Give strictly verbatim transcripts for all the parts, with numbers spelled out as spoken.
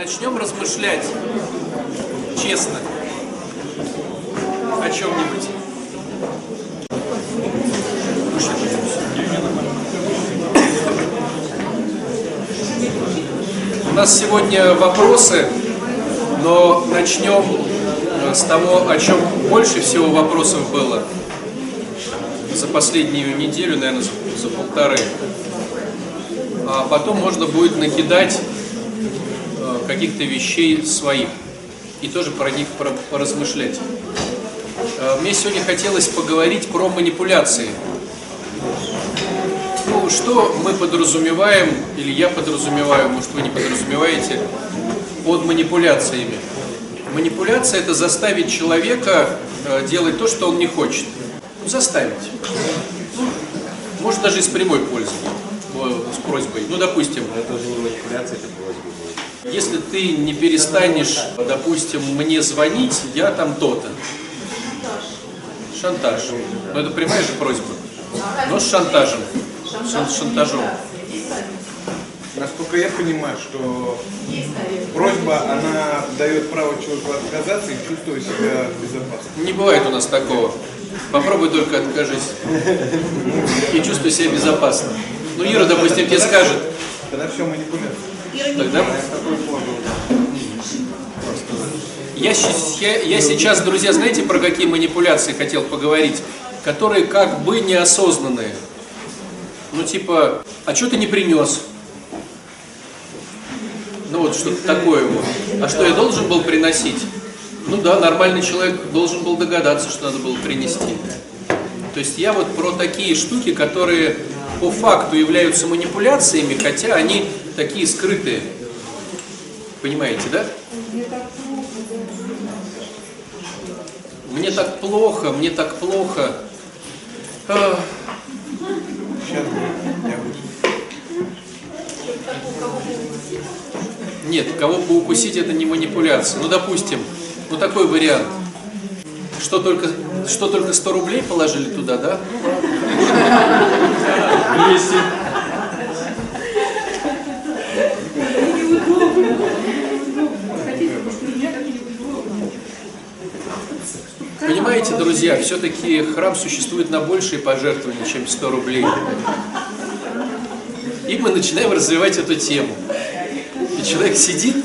начнем размышлять честно о чем-нибудь. У нас сегодня вопросы, но начнем с того, о чем больше всего вопросов было за последнюю неделю, наверное, за полторы. А потом можно будет накидать каких-то вещей своих и тоже про них поразмышлять. Мне сегодня хотелось поговорить про манипуляции. Ну, что мы подразумеваем, или я подразумеваю, может, вы не подразумеваете, под манипуляциями. Манипуляция – это заставить человека делать то, что он не хочет. Ну, заставить. Может, даже и с прямой пользой, с просьбой. Ну, допустим. Это же не манипуляция, это просьба. Если ты не перестанешь, допустим, мне звонить, я там то-то. Шантаж. Ну, это прямая же просьба. Но с шантажем. С шантажом. Насколько я понимаю, что просьба, она дает право человеку отказаться и чувствует себя безопасно. Не бывает у нас такого. Попробуй только откажись. И чувствуй себя безопасно. Ну, Ира, допустим, тебе скажет. Тогда все манипуляция. Тогда? Я, я, я сейчас, друзья, знаете, про какие манипуляции хотел поговорить? Которые как бы неосознанные. Ну, типа, а что ты не принес? Ну, вот что-то такое вот. А что я должен был приносить? Ну да, нормальный человек должен был догадаться, что надо было принести. То есть я вот про такие штуки, которые по факту являются манипуляциями, хотя они такие скрытые. Понимаете, да? Мне так плохо, мне так плохо. А... Нет, кого бы укусить, это не манипуляция. Ну, допустим, ну такой вариант. Что только, что только сто рублей положили туда, да? Понимаете, друзья, все-таки храм существует на большие пожертвования, чем сто рублей. И мы начинаем развивать эту тему. И человек сидит,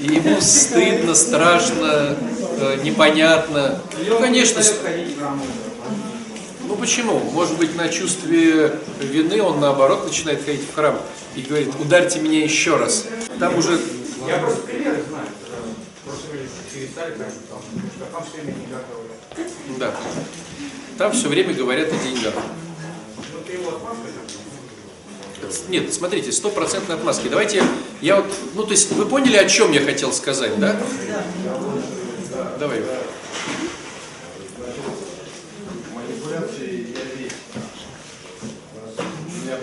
и ему стыдно, страшно, э, непонятно. Ну, конечно, ну почему? Может быть, на чувстве вины он, наоборот, начинает ходить в храм и говорит, ударьте меня еще раз. Там уже... Я просто примеры знаю. Там все время деньгах говорят. Да. Там все время говорят о деньгах. Но ты его отмазкой там? Нет, смотрите, стопроцентные отмазки. Давайте я вот... Ну, то есть вы поняли, о чем я хотел сказать, да? Да. Давай. Манипуляции я вижу.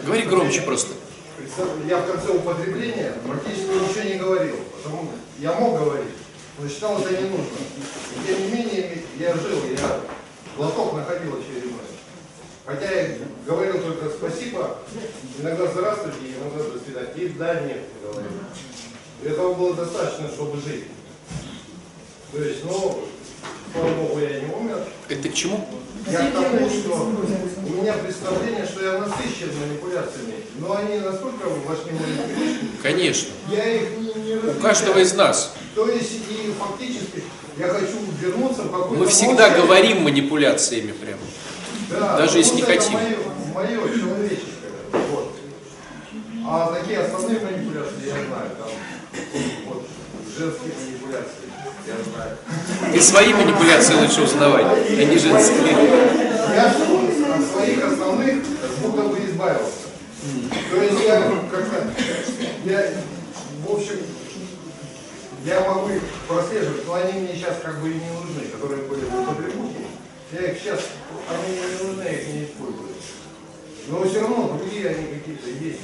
Говори громче просто. Я в конце употребления практически ничего не говорил. Потому я мог говорить. Но считал это не нужно. И тем не менее, я жил, я глоток находил очередной. Хотя я говорил только спасибо, иногда здравствуйте, иногда до свидания. И да, нет, говорил. Этого было достаточно, чтобы жить. То есть, ну, слава богу, я не умер. Это к чему? Я к тому, что у меня представление, что я насыщен манипуляциями. Но они настолько вошли в мою привычку. Конечно. Я их не, не различаю. У каждого из нас. То есть, и фактически, я хочу вернуться в какой-то... Мы всегда мозг... говорим манипуляциями прямо. Да, даже если не хотим. Мое, мое человеческое. Вот. А такие основные манипуляции я знаю. Там, вот, женские манипуляции я знаю. И свои манипуляции лучше узнавать, а не женские. Я от своих основных будто бы избавился. То есть я как-то, я, в общем, я могу их прослеживать, но они мне сейчас как бы и не нужны, которые были в употреблении. Я их сейчас, они мне не нужны, я их не использую. Но все равно другие они какие-то есть.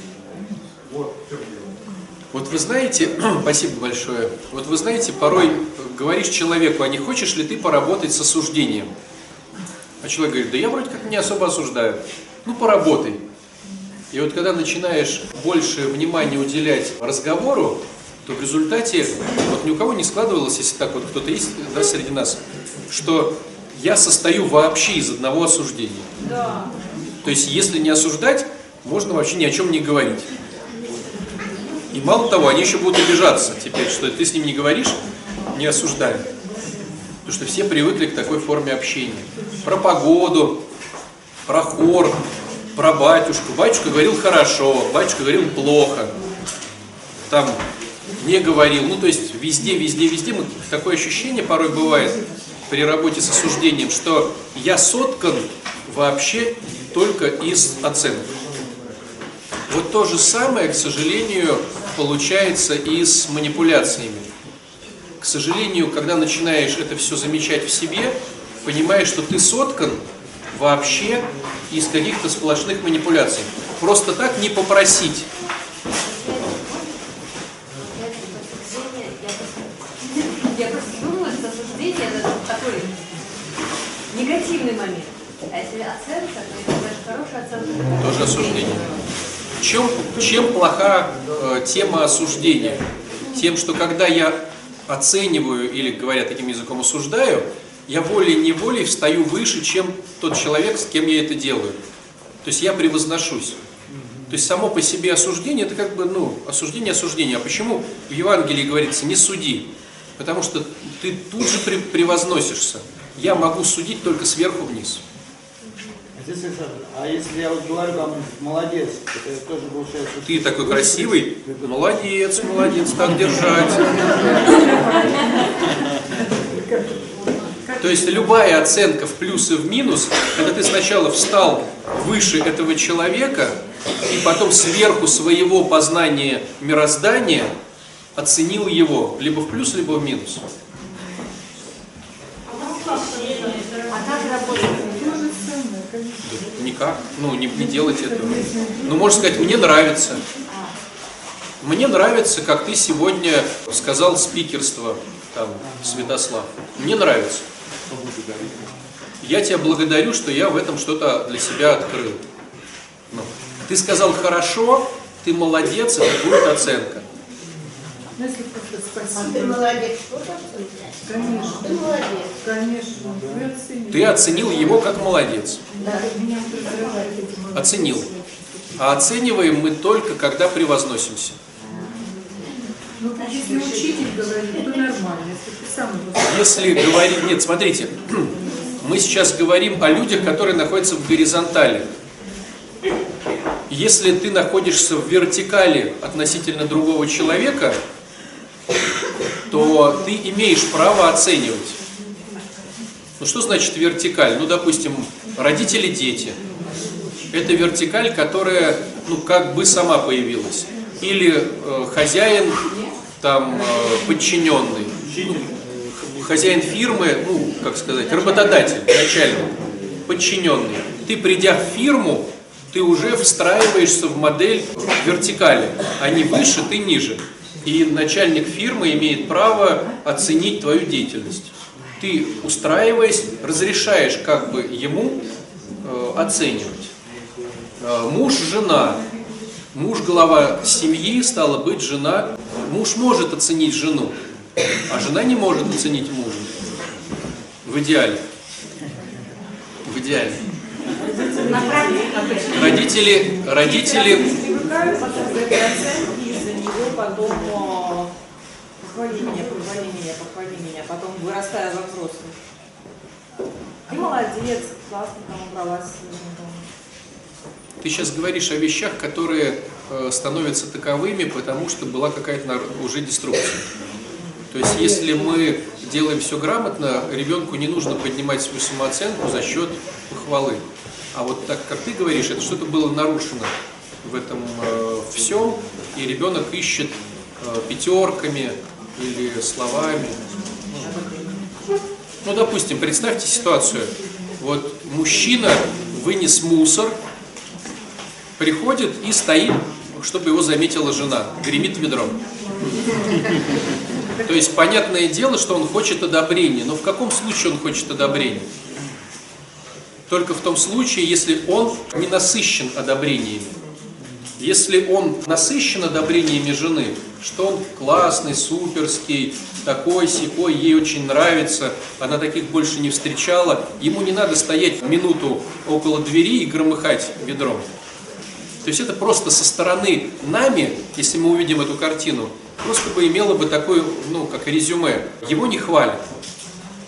Вот, все дело. Вот вы знаете, спасибо большое, вот вы знаете, порой говоришь человеку, а не хочешь ли ты поработать с осуждением? А человек говорит, да я вроде как не особо осуждаю. Ну, поработай. И вот когда начинаешь больше внимания уделять разговору, то в результате вот ни у кого не складывалось, если так вот кто-то есть, да, среди нас, что я состою вообще из одного осуждения. Да. То есть если не осуждать, можно вообще ни о чем не говорить. И мало того, они еще будут обижаться теперь, что ты с ним не говоришь, не осуждая. Потому что все привыкли к такой форме общения. Про погоду, про хор, про батюшку. Батюшка говорил хорошо, батюшка говорил плохо. Там не говорил. Ну, то есть везде, везде, везде. Такое ощущение порой бывает при работе с осуждением, что я соткан вообще только из оценок. Вот то же самое, к сожалению, получается и с манипуляциями. К сожалению, когда начинаешь это все замечать в себе, понимаешь, что ты соткан вообще из каких-то сплошных манипуляций. Просто так не попросить. Я просто думала, что осуждение – это такой негативный момент. А если оценка, то это даже хорошая оценка. Тоже осуждение. Чем, чем плоха э, тема осуждения? Тем, что когда я оцениваю, или, говоря таким языком, осуждаю, я волей-неволей встаю выше, чем тот человек, с кем я это делаю. То есть я превозношусь. То есть само по себе осуждение, это как бы, ну, осуждение, осуждение. А почему в Евангелии говорится «не суди»? Потому что ты тут же превозносишься. Я могу судить только сверху вниз. А если я вот говорю там молодец, это тоже получается. Ты такой красивый, молодец, молодец, так держать. То есть любая оценка в плюс и в минус, когда ты сначала встал выше этого человека, и потом сверху своего познания мироздания оценил его либо в плюс, либо в минус. Никак, ну не, не делать этого. Ну, можно сказать, мне нравится. Мне нравится, как ты сегодня сказал спикерство, там, Святослав. Мне нравится. Я тебя благодарю, что я в этом что-то для себя открыл. Ну, ты сказал хорошо, ты молодец, это будет оценка. Ну, если спасибо. А ты молодец, что-то оцениваешь? Конечно. Ты молодец. Конечно. Ты оценил. Ты оценил его как молодец. Да. Оценил. А оцениваем мы только, когда превозносимся. Ну, если учитель говорит, то нормально. Если ты сам говоришь. Если говорит... Нет, смотрите. Мы сейчас говорим о людях, которые находятся в горизонтали. Если ты находишься в вертикали относительно другого человека, то ты имеешь право оценивать. Ну что значит вертикаль? Ну, допустим, родители, дети. Это вертикаль, которая, ну, как бы сама появилась. Или э, хозяин, там, э, подчиненный. Ну, хозяин фирмы, ну, как сказать, работодатель, начальник, подчиненный. Ты, придя в фирму, ты уже встраиваешься в модель вертикали. Они выше, ты ниже. И начальник фирмы имеет право оценить твою деятельность. Ты, устраиваясь, разрешаешь как бы ему э, оценивать. Э, муж, жена. Муж, глава семьи, стала быть, жена. Муж может оценить жену, а жена не может оценить мужа. В идеале. В идеале. Родители... родители... потом о, похвали меня, похвали меня, похвали меня, потом вырастая вопросы. Ты молодец, классно там убралась. Ты сейчас говоришь о вещах, которые э, становятся таковыми, потому что была какая-то уже деструкция. То есть если мы делаем все грамотно, ребенку не нужно поднимать свою самооценку за счет похвалы. А вот так, как ты говоришь, это что-то было нарушено в этом э, всем, и ребенок ищет э, пятерками или словами. Ну, допустим, представьте ситуацию. Вот мужчина вынес мусор, приходит и стоит, чтобы его заметила жена, гремит ведром. То есть, понятное дело, что он хочет одобрения, но в каком случае он хочет одобрения? Только в том случае, если он не насыщен одобрениями. Если он насыщен одобрениями жены, что он классный, суперский, такой, сякой, ей очень нравится, она таких больше не встречала, ему не надо стоять минуту около двери и громыхать ведром. То есть это просто со стороны нами, если мы увидим эту картину, просто бы имело бы такое, ну, как резюме. Его не хвалят,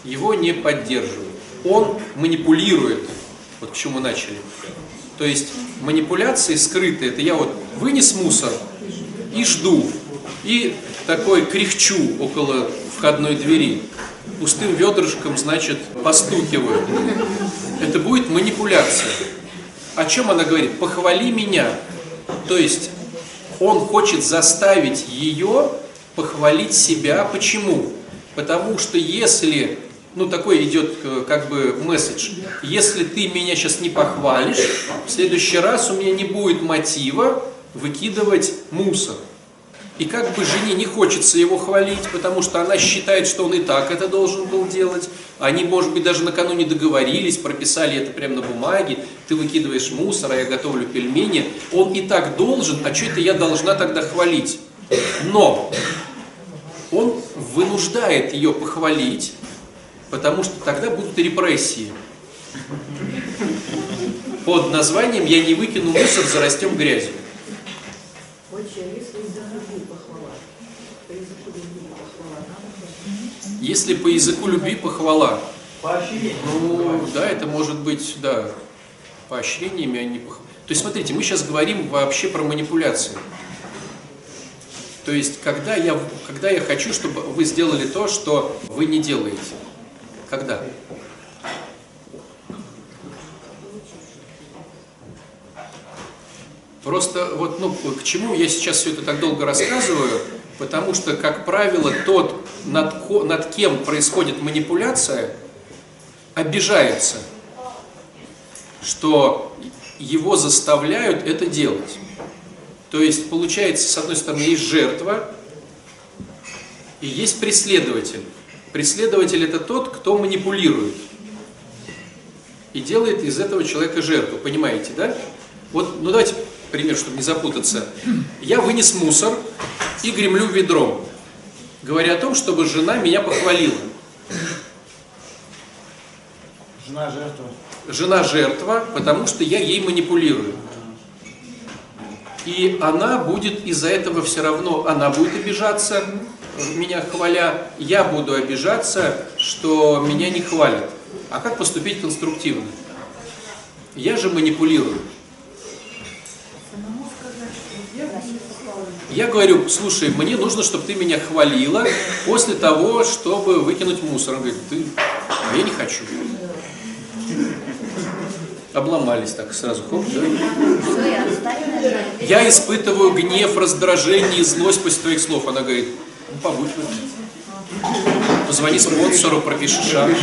его не поддерживают. Он манипулирует, вот к чему начали. То есть манипуляции скрытые, это я вот вынес мусор и жду, и такой кряхчу около входной двери, пустым ведрышком, значит, постукиваю. Это будет манипуляция. О чем она говорит? Похвали меня. То есть он хочет заставить ее похвалить себя. Почему? Потому что если, ну такой идет как бы месседж, если ты меня сейчас не похвалишь, в следующий раз у меня не будет мотива выкидывать мусор. И как бы жене не хочется его хвалить, потому что она считает, что он и так это должен был делать. Они, может быть, даже накануне договорились, прописали это прямо на бумаге. Ты выкидываешь мусор, а я готовлю пельмени. Он и так должен, а что это я должна тогда хвалить? Но он вынуждает ее похвалить, потому что тогда будут репрессии. Под названием «Я не выкину мусор, зарастем грязью». Если по языку любви похвала, ну да, это может быть, да, поощрениями, а не похвала. То есть смотрите, мы сейчас говорим вообще про манипуляции. То есть когда я, когда я хочу, чтобы вы сделали то, что вы не делаете. Когда? Просто вот, ну, к чему я сейчас все это так долго рассказываю? Потому что, как правило, тот, над, над кем происходит манипуляция, обижается, что его заставляют это делать. То есть, получается, с одной стороны, есть жертва и есть преследователь. Преследователь – это тот, кто манипулирует и делает из этого человека жертву. Понимаете, да? Вот, ну давайте пример, чтобы не запутаться. Я вынес мусор и гремлю ведром, говоря о том, чтобы жена меня похвалила. Жена жертва. Жена жертва, потому что я ей манипулирую. И она будет из-за этого все равно, она будет обижаться, меня хваля, я буду обижаться, что меня не хвалят. А как поступить конструктивно? Я же манипулирую. Я говорю, слушай, мне нужно, чтобы ты меня хвалила после того, чтобы выкинуть мусор. Он говорит, ты, а я не хочу. Обломались так сразу. Хоп, да? Я испытываю гнев, раздражение, злость после твоих слов. Она говорит, ну побудь. Позвони спонсору, пропиши шаг. Мне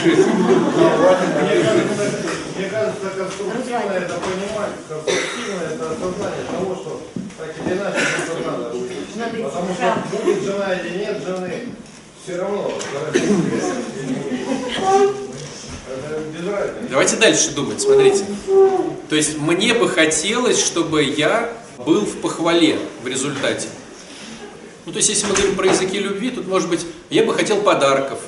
кажется, конструктивно это понимать, конструктивно это осознание того, что так или иначе это надо увидеть. Потому что будет жена или нет жены, все равно. Давайте дальше думать, смотрите. То есть мне бы хотелось, чтобы я был в похвале в результате. Ну то есть если мы говорим про языки любви, тут может быть я бы хотел подарков,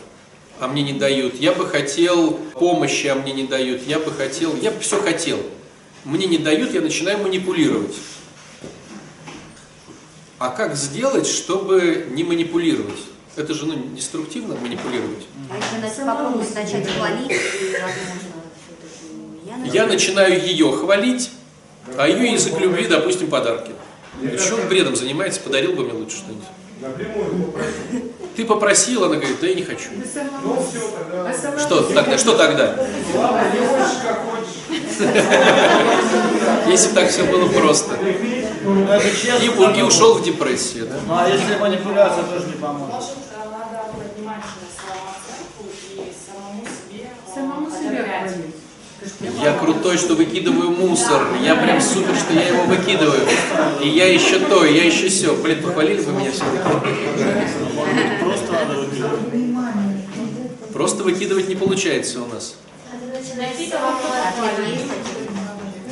а мне не дают, я бы хотел помощи, а мне не дают, я бы хотел, я бы все хотел. Мне не дают, я начинаю манипулировать. А как сделать, чтобы не манипулировать? Это же ну, деструктивно манипулировать. Я начинаю ее хвалить, а ее язык любви, допустим, подарки. Еще он бредом занимается, подарил бы мне лучше что-нибудь. Ты попросила, она говорит, да я не хочу. Ну, все, тогда... Что тогда? Что тогда? Если бы так все было просто. И ушел в депрессию. Ну а если манипуляция тоже не поможет? Надо поднимать самооценку и самому себе проверять. Я крутой, что выкидываю мусор, я прям супер, что я его выкидываю, и я еще то, я еще все. Блин, похвалили бы меня все-таки. Просто выкидывать не получается у нас.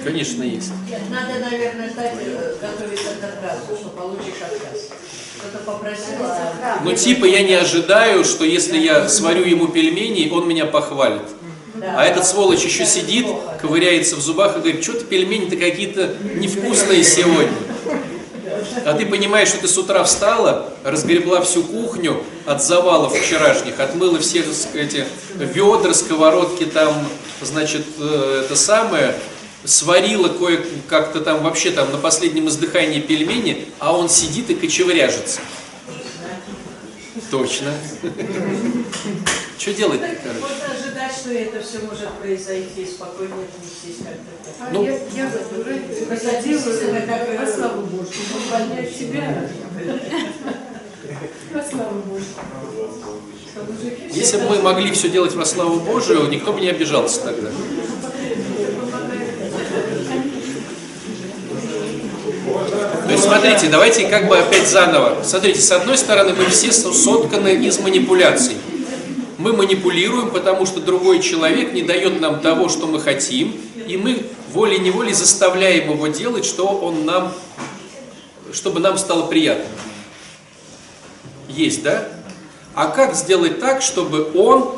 Конечно, есть. Нет, надо, наверное, ждать, готовиться к отказу, что получишь отказ. Кто-то попросил. Ну, типа, я не ожидаю, что если я сварю ему пельмени, он меня похвалит. Да. А этот сволочь еще сидит, ковыряется в зубах и говорит: что-то пельмени-то какие-то невкусные сегодня. А ты понимаешь, что ты с утра встала, разгребла всю кухню от завалов вчерашних, отмыла все эти ведра, сковородки там, значит, это самое, сварила кое-как-то там, вообще там на последнем издыхании пельмени, а он сидит и кочевряжется. Точно. Что делать? Можно ожидать, что это все может произойти спокойно, отнестись как-то. Ну, я посадила себя как во славу Божью, увольняю себя. Во славу Божью. Если бы мы могли все делать во славу Божию, никто бы не обижался тогда. То есть, смотрите, давайте как бы опять заново. Смотрите, с одной стороны, мы все сотканы из манипуляций. Мы манипулируем, потому что другой человек не дает нам того, что мы хотим, и мы волей-неволей заставляем его делать, что он нам, чтобы нам стало приятно. Есть, да? А как сделать так, чтобы он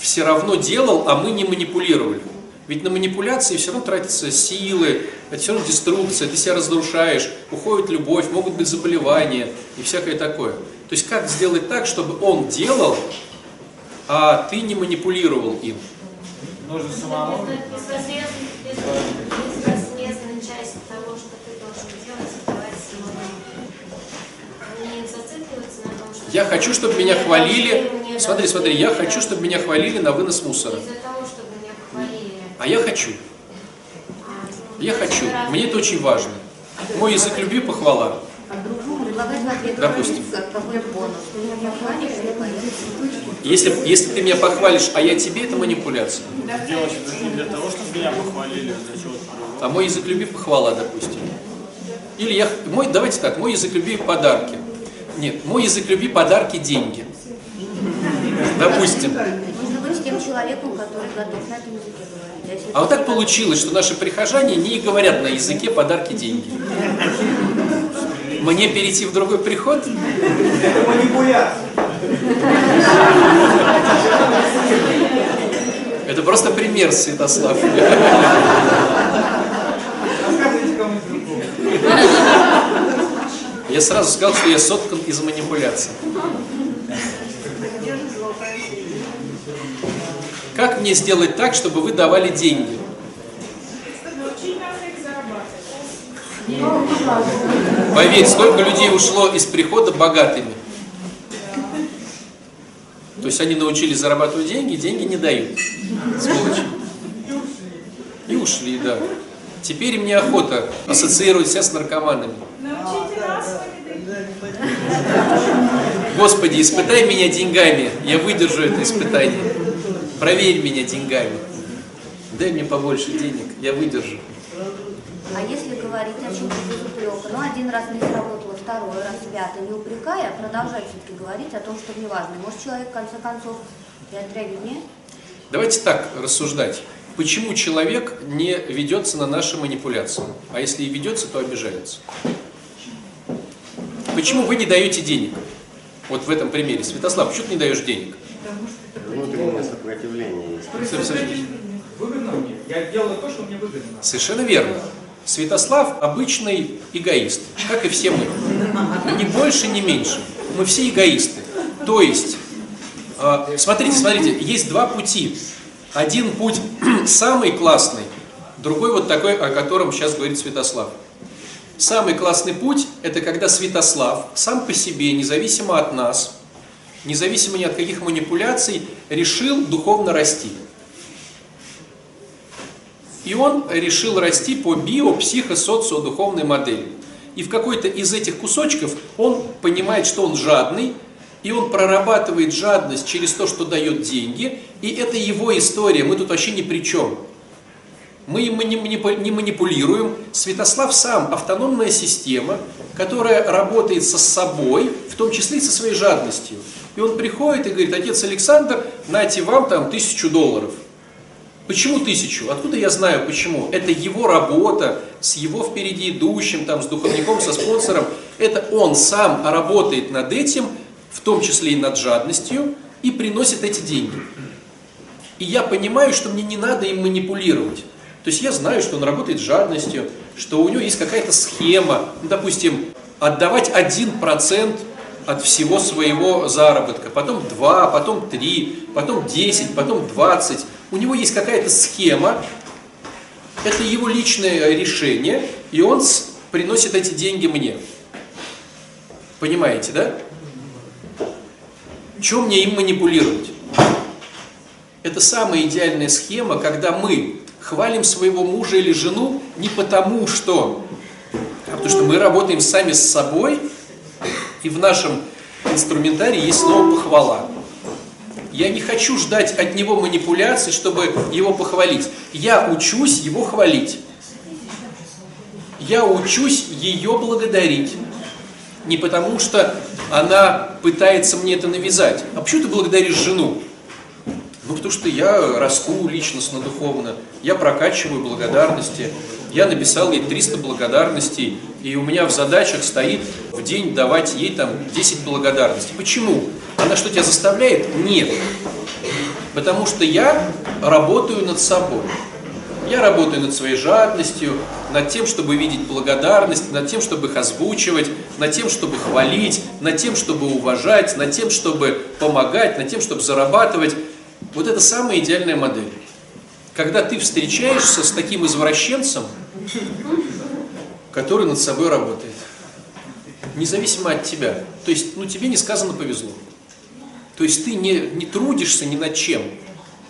все равно делал, а мы не манипулировали? Ведь на манипуляции все равно тратятся силы, это все равно деструкция, ты себя разрушаешь, уходит любовь, могут быть заболевания и всякое такое. То есть как сделать так, чтобы он делал, а ты не манипулировал им? Нужно самому. Безразмерная часть того, что ты должен делать, давать самому. Не зацикливаться на том, что... Я хочу, чтобы меня хвалили... Смотри, смотри, я хочу, чтобы меня хвалили на вынос мусора. А я хочу. Я хочу. Мне это очень важно. Мой язык любви — похвала. Допустим. Если, если ты меня похвалишь, а я тебе, это манипуляция. А мой язык любви — похвала, допустим. Или я... Мой, давайте так, мой язык любви — подарки. Нет, мой язык любви — подарки, деньги. Допустим. Человеку, который готов на этом языке говорить. А вот так получилось, что наши прихожане не говорят на языке подарки, деньги. Мне перейти в другой приход? Это манипуляция. Это просто пример, Святослав. Расскажите кому-нибудь другому. Я сразу сказал, что я соткан из манипуляций. Как мне сделать так, чтобы вы давали деньги? Поверь, сколько людей ушло из прихода богатыми. То есть они научились зарабатывать деньги, деньги не дают. Сволочи. И ушли, да. Теперь мне охота ассоциировать себя с наркоманами. Господи, испытай меня деньгами, я выдержу это испытание. Проверь меня деньгами. Дай мне побольше денег, я выдержу. А если говорить о чем-то без упрека, ну один раз не сработало, второй раз, пятый, не упрекая, продолжать все-таки говорить о том, что мне важно. Может, человек в конце концов и отреагирует, нет? Давайте так рассуждать. Почему человек не ведется на наши манипуляции? А если и ведется, то обижается. Почему вы не даете денег? Вот в этом примере. Святослав, почему ты не даешь денег? Внутреннее сопротивление. Выгодно мне. Я делаю то, что мне выгодно. Совершенно верно. Святослав обычный эгоист, как и все мы. Ни больше, ни меньше. Мы все эгоисты. То есть, смотрите, смотрите, есть два пути. Один путь самый классный, другой вот такой, о котором сейчас говорит Святослав. Самый классный путь — это когда Святослав сам по себе, независимо от нас, независимо ни от каких манипуляций, решил духовно расти. И он решил расти по био, психо, социо, духовной модели. И в какой-то из этих кусочков он понимает, что он жадный, и он прорабатывает жадность через то, что дает деньги, и это его история, мы тут вообще ни при чем. Мы не манипулируем. Святослав сам автономная система, которая работает со собой, в том числе и со своей жадностью. И он приходит и говорит: отец Александр, нате вам там тысячу долларов. Почему тысячу? Откуда я знаю, почему? Это его работа с его впереди идущим, там, с духовником, со спонсором. Это он сам работает над этим, в том числе и над жадностью, и приносит эти деньги. И я понимаю, что мне не надо им манипулировать. То есть я знаю, что он работает с жадностью, что у него есть какая-то схема, ну, допустим, отдавать один процент от всего своего заработка, потом два, потом три, потом десять, потом двадцать. У него есть какая-то схема, это его личное решение, и он приносит эти деньги мне. Понимаете, да? Чего мне им манипулировать? Это самая идеальная схема, когда мы хвалим своего мужа или жену не потому что, а потому что мы работаем сами с собой, и в нашем инструментарии есть слово «похвала». Я не хочу ждать от него манипуляций, чтобы его похвалить. Я учусь его хвалить. Я учусь ее благодарить. Не потому что она пытается мне это навязать. А почему ты благодаришь жену? Ну, потому что я расту личностно-духовно, я прокачиваю благодарности. Я написал ей триста благодарностей, и у меня в задачах стоит в день давать ей там десять благодарностей. Почему? Она что, тебя заставляет? Нет. Потому что я работаю над собой. Я работаю над своей жадностью, над тем, чтобы видеть благодарность, над тем, чтобы их озвучивать, над тем, чтобы хвалить, над тем, чтобы уважать, над тем, чтобы помогать, над тем, чтобы зарабатывать. Вот это самая идеальная модель. Когда ты встречаешься с таким извращенцем, который над собой работает, независимо от тебя. То есть, ну, тебе несказанно повезло. То есть, ты не, не трудишься ни над чем.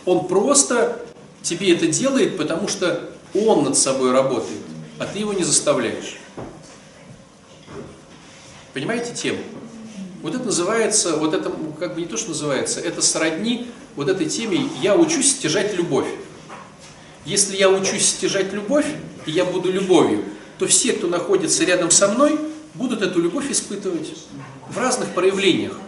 Он просто тебе это делает, потому что он над собой работает, а ты его не заставляешь. Понимаете тему? Вот это называется, вот это как бы не то, что называется, это сродни вот этой теме «я учусь стяжать любовь». Если я учусь стяжать любовь, и я буду любовью, то все, кто находится рядом со мной, будут эту любовь испытывать в разных проявлениях.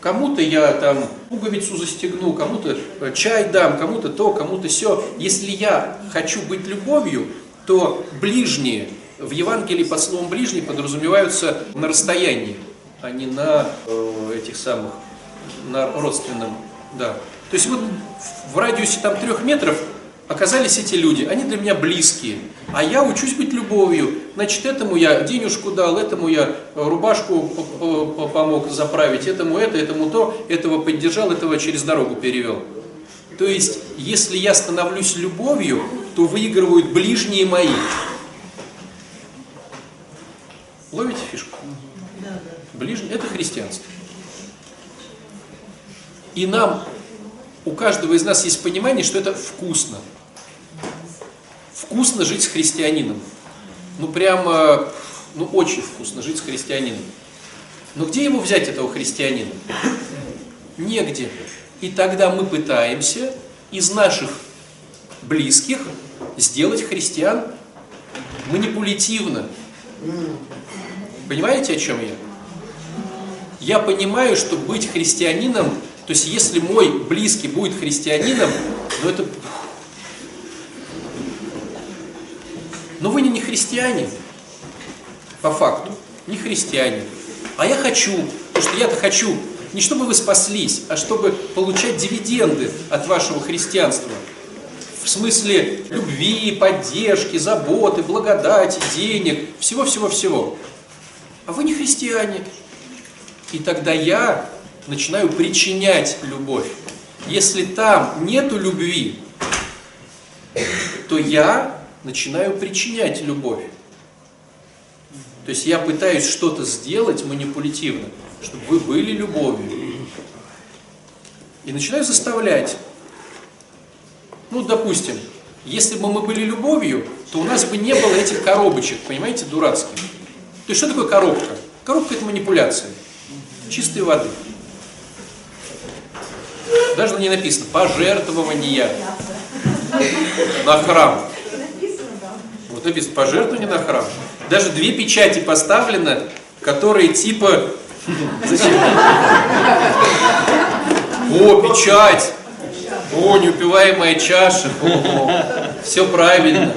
Кому-то я там пуговицу застегну, кому-то чай дам, кому-то то, кому-то сё. Если я хочу быть любовью, то ближние, в Евангелии под словом «ближний» подразумеваются на расстоянии, а не на э, этих самых, на родственном, да. То есть вот в радиусе там трех метров оказались эти люди, они для меня близкие, а я учусь быть любовью, значит, этому я денежку дал, этому я рубашку помог заправить, этому это, этому то, этого поддержал, этого через дорогу перевел. То есть, если я становлюсь любовью, то выигрывают ближние мои. Ловите фишку? Ближний – это христианство. И нам, у каждого из нас есть понимание, что это вкусно. Вкусно жить с христианином. Ну, прямо, ну, очень вкусно жить с христианином. Но где его взять, этого христианина? Негде. И тогда мы пытаемся из наших близких сделать христиан манипулятивно. Понимаете, о чем я? Я понимаю, что быть христианином, то есть если мой близкий будет христианином, ну это... Но вы не христиане, по факту, не христиане. А я хочу, потому что я-то хочу, не чтобы вы спаслись, а чтобы получать дивиденды от вашего христианства. В смысле любви, поддержки, заботы, благодати, денег, всего-всего-всего. А вы не христиане. И тогда я начинаю причинять любовь. Если там нету любви, то я начинаю причинять любовь. То есть я пытаюсь что-то сделать манипулятивно, чтобы вы были любовью. И начинаю заставлять. Ну, допустим, если бы мы были любовью, то у нас бы не было этих коробочек, понимаете, дурацких. То есть что такое коробка? Коробка – это манипуляция чистой воды. Даже не написано «пожертвования на храм». Вот написано «пожертвования на храм». Даже две печати поставлены, которые типа... Зачем? О, печать! О, неупиваемая чаша. О, все правильно.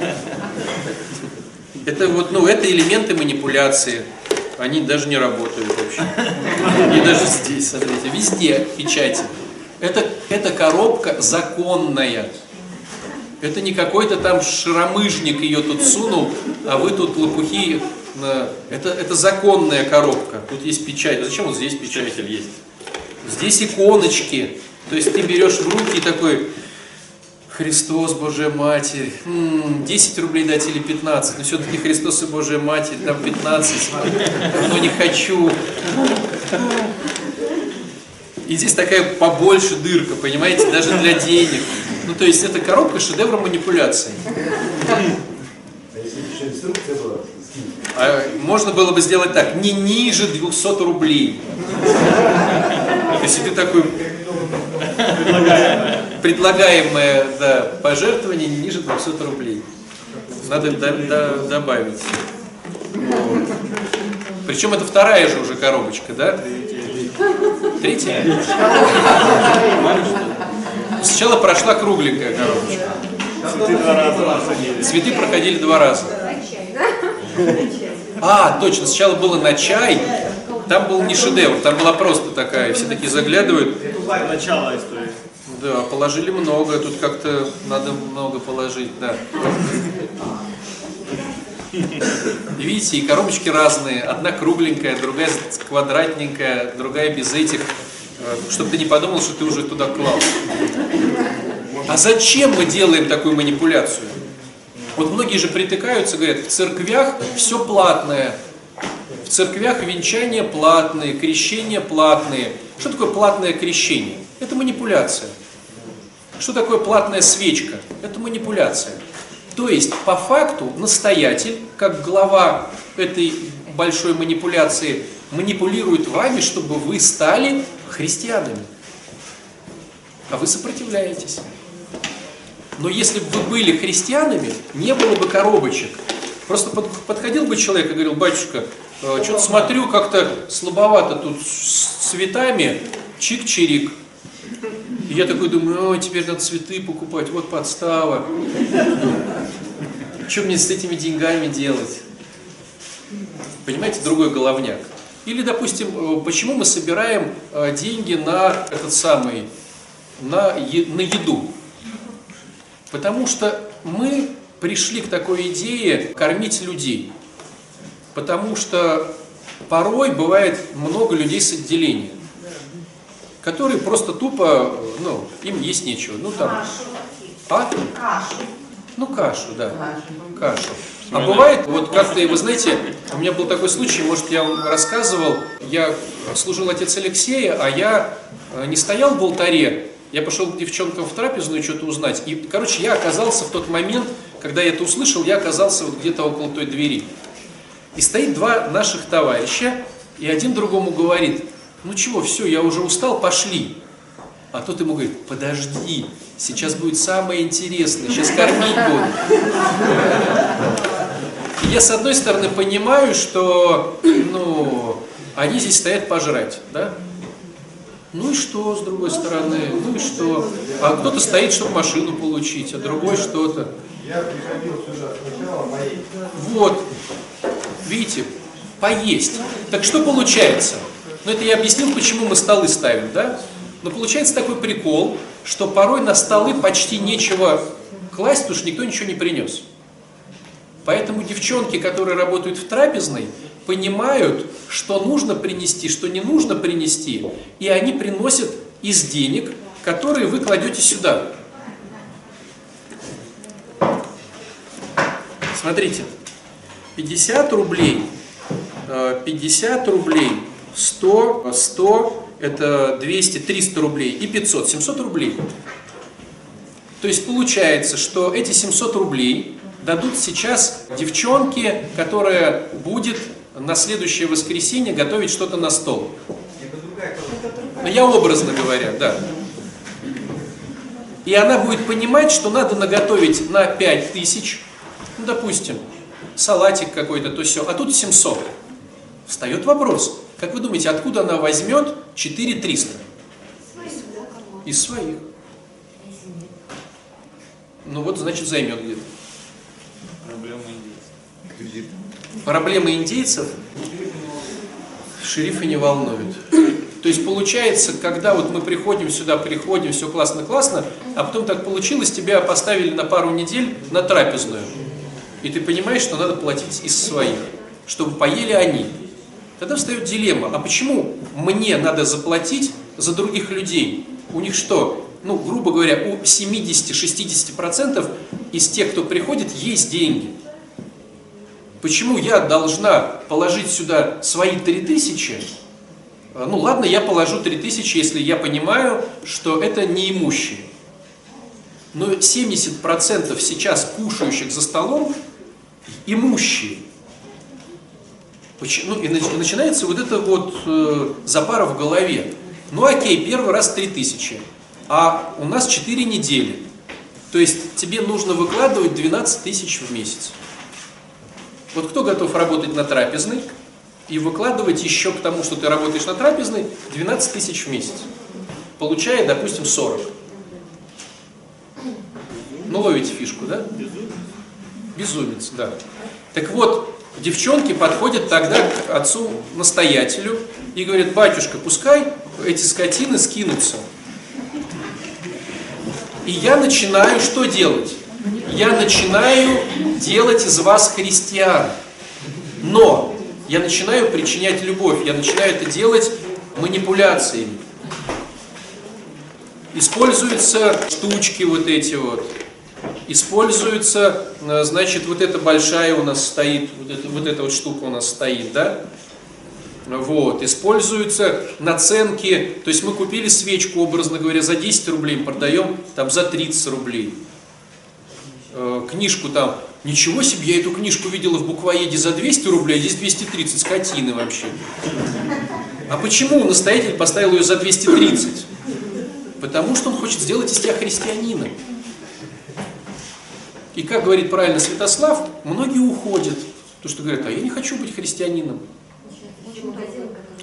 Это вот, ну, это элементы манипуляции. Они даже не работают вообще. И даже здесь, смотрите, везде печати. Это, это коробка законная. Это не какой-то там шаромыжник ее тут сунул, а вы тут лопухи. Это, это законная коробка. Тут есть печать. Зачем вот здесь печать есть? Здесь иконочки. То есть ты берешь в руки и такой: Христос, Божья Матерь. десять рублей дать или пятнадцать? Но все-таки Христос и Божья Матерь, там пятнадцать. Но не хочу. И здесь такая побольше дырка, понимаете, даже для денег. Ну, то есть, это коробка шедевра манипуляций. А можно было бы сделать так: не ниже двухсот рублей. Если ты такой... Предлагаемое, да, пожертвование не ниже двухсот рублей. Надо до, до, добавить. Вот. Причем это вторая же уже коробочка, да? Третья? Сначала прошла кругленькая коробочка. Цветы два раза. Цветы проходили два раза. А, точно, сначала было на чай. Там был не шедевр, там была просто такая. Все такие заглядывают. Начало истории. Да, положили много, тут как-то надо много положить, да. И видите, и коробочки разные. Одна кругленькая, другая квадратненькая, другая без этих. Чтобы ты не подумал, что ты уже туда клал. А зачем мы делаем такую манипуляцию? Вот многие же притыкаются, говорят, в церквях все платное. В церквях венчания платные, крещения платные. Что такое платное крещение? Это манипуляция. Что такое платная свечка? Это манипуляция. То есть, по факту, настоятель, как глава этой большой манипуляции, манипулирует вами, чтобы вы стали христианами. А вы сопротивляетесь. Но если бы вы были христианами, не было бы коробочек. Просто подходил бы человек и говорил: батюшка, что-то смотрю, как-то слабовато тут с цветами, чик-чирик. И я такой думаю: о, теперь надо цветы покупать, вот подстава. Что мне с этими деньгами делать? Понимаете, другой головняк. Или, допустим, почему мы собираем деньги на этот самый, на, е, на еду? Потому что мы пришли к такой идее кормить людей. Потому что порой бывает много людей с отделения, которые просто тупо, ну, им есть нечего. Ну, там... А? Кашу. Ну, кашу, да. Кашу. А бывает, вот как-то, вы знаете, у меня был такой случай, может, я вам рассказывал, я служил отец Алексея, а я не стоял в алтаре, я пошел к девчонкам в трапезную что-то узнать. И, короче, я оказался в тот момент, когда я это услышал, я оказался вот где-то около той двери. И стоит два наших товарища, и один другому говорит: ну чего, все, я уже устал, пошли. А тот ему говорит: подожди, сейчас будет самое интересное, сейчас кормить будут. И я, с одной стороны, понимаю, что, ну, они здесь стоят пожрать, да? Ну и что, с другой стороны, ну и что? А кто-то стоит, чтобы машину получить, а другой что-то. Я приходил сюда сначала, поесть. Вот, видите, поесть. Так что получается? Ну, это я объяснил, почему мы столы ставим, да? Но получается такой прикол, что порой на столы почти нечего класть, потому что никто ничего не принес. Поэтому девчонки, которые работают в трапезной, понимают, что нужно принести, что не нужно принести, и они приносят из денег, которые вы кладете сюда. Смотрите, пятьдесят рублей, пятьдесят рублей, сто, сто, это двести, триста рублей и пятьсот, семьсот рублей. То есть получается, что эти семьсот рублей дадут сейчас девчонке, которая будет на следующее воскресенье готовить что-то на стол. Но я образно говоря, да. И она будет понимать, что надо наготовить на пять тысяч, ну, допустим, салатик какой-то, то все, а тут семьсот. Встает вопрос: как вы думаете, откуда она возьмет четыре тысячи триста? Из своих. Из своих. ну вот, значит, займет где-то. Проблема индейцев. Проблемы индейцев шерифа не волнует. То есть получается, когда вот мы приходим сюда, приходим, все классно-классно, а потом так получилось, тебя поставили на пару недель на трапезную. И ты понимаешь, что надо платить из своих, чтобы поели они. Тогда встает дилемма, а почему мне надо заплатить за других людей? У них что? Ну, грубо говоря, у семидесяти-шестидесяти процентов из тех, кто приходит, есть деньги. Почему я должна положить сюда свои три тысячи? Ну ладно, я положу три тысячи, если я понимаю, что это неимущие. Но семьдесят процентов сейчас кушающих за столом имущие. Ну, и начинается вот это вот э, запара в голове. Ну окей, первый раз три тысячи, а у нас четыре недели. То есть тебе нужно выкладывать двенадцать тысяч в месяц. Вот кто готов работать на трапезной и выкладывать еще к тому, что ты работаешь на трапезной, двенадцать тысяч в месяц, получая, допустим, сорок. Ну, ловите фишку, да? Безумец, да. Так вот, девчонки подходят тогда к отцу-настоятелю и говорят: батюшка, пускай эти скотины скинутся. И я начинаю что делать? Я начинаю делать из вас христиан. Но я начинаю причинять любовь, я начинаю это делать манипуляциями. Используются штучки вот эти вот. Используется, значит, вот эта большая у нас стоит, вот эта вот, эта вот штука у нас стоит, да? Вот, используются наценки, то есть мы купили свечку, образно говоря, за десять рублей, продаем там за тридцать рублей. Э, книжку там, ничего себе, я эту книжку видела в буквоеде за двести рублей, а здесь двести тридцать, скотины вообще. А почему настоятель поставил ее за двести тридцать? Потому что он хочет сделать из тебя христианина. И как говорит правильно Святослав, многие уходят, потому что говорят: а я не хочу быть христианином.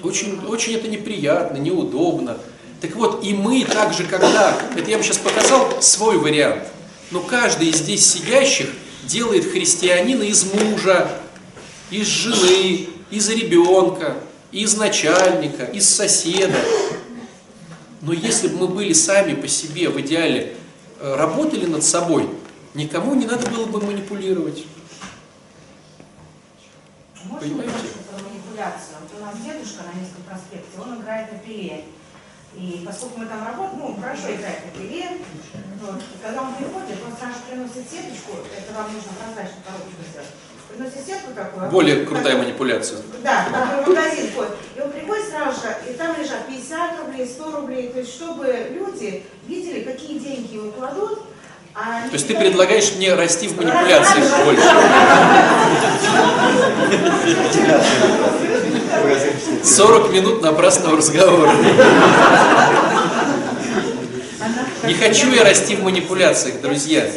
Очень, очень это неприятно, неудобно. Так вот, и мы также, когда, это я вам сейчас показал свой вариант, но каждый из здесь сидящих делает христианина из мужа, из жены, из ребенка, из начальника, из соседа. Но если бы мы были сами по себе в идеале, работали над собой, никому не надо было бы манипулировать. Можно Понимаете? Про манипуляцию. Вот у нас дедушка на Невском проспекте, он играет на пиле. И поскольку мы там работаем, ну, он хорошо играет на пиле. Вот. Когда он приходит, он сразу приносит сеточку, это вам нужно прозрачную коробку сделать. Приносит сетку такую. Более крутая так, манипуляция. Да, там в магазин ходит. И он приходит сразу же, и там лежат пятьдесят рублей, сто рублей. То есть, чтобы люди видели, какие деньги его кладут. То есть ты предлагаешь мне расти в манипуляциях больше. сорок минут напрасного разговора. Не хочу я расти в манипуляциях, друзья.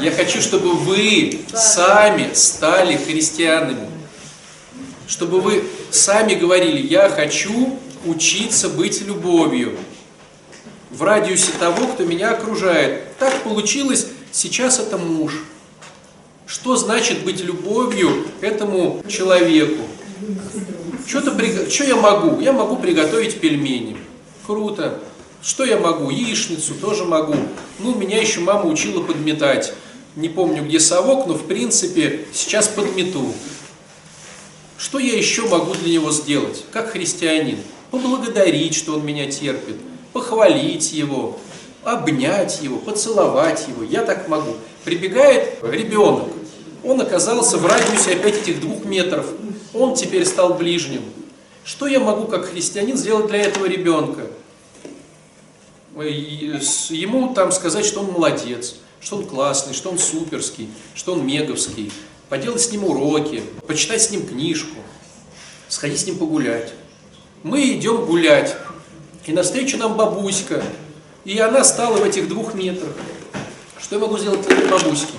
Я хочу, чтобы вы сами стали христианами. Чтобы вы сами говорили: я хочу учиться быть любовью в радиусе того, кто меня окружает. Так получилось, сейчас это муж. Что значит быть любовью этому человеку? Что-то при... Что я могу? Я могу приготовить пельмени. Круто. Что я могу? Яичницу тоже могу. Ну, меня еще мама учила подметать. Не помню, где совок, но в принципе сейчас подмету. Что я еще могу для него сделать, как христианин? Поблагодарить, что он меня терпит. Похвалить его, обнять его, поцеловать его. Я так могу. Прибегает ребенок. Он оказался в радиусе опять этих двух метров. Он теперь стал ближним. Что я могу как христианин сделать для этого ребенка? Ему там сказать, что он молодец, что он классный, что он суперский, что он меговский. Поделать с ним уроки, почитать с ним книжку, сходить с ним погулять. Мы идем гулять. И навстречу нам бабуська, и она стала в этих двух метрах. Что я могу сделать для бабуськи?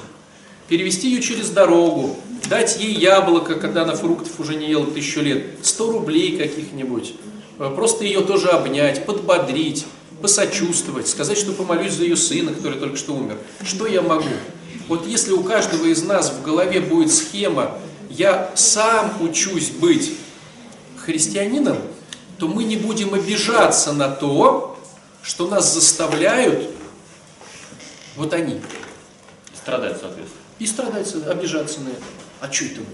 Перевести ее через дорогу, дать ей яблоко, когда она фруктов уже не ела тысячу лет, сто рублей каких-нибудь, просто ее тоже обнять, подбодрить, посочувствовать, сказать, что помолюсь за ее сына, который только что умер. Что я могу? Вот если у каждого из нас в голове будет схема «я сам учусь быть христианином», то мы не будем обижаться на то, что нас заставляют вот они. Страдать, соответственно. И страдать, обижаться на это. А что это вы?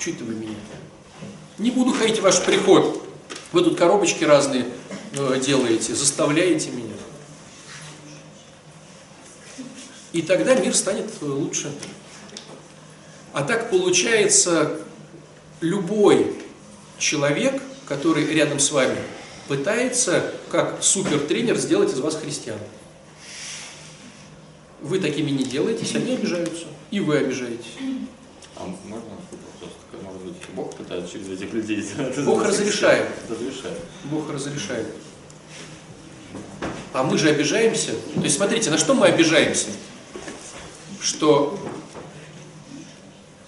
Что это вы меня? Не буду ходить в ваш приход. Вы тут коробочки разные делаете, заставляете меня. И тогда мир станет лучше. А так получается, любой человек, который рядом с вами, пытается, как супертренер, сделать из вас христиан. Вы такими не делаетесь, они обижаются, и вы обижаетесь. А можно вопрос? Может быть, Бог пытается через этих людей сделать? Бог разрешает. разрешает. Бог разрешает. А мы же обижаемся. То есть, смотрите, на что мы обижаемся? Что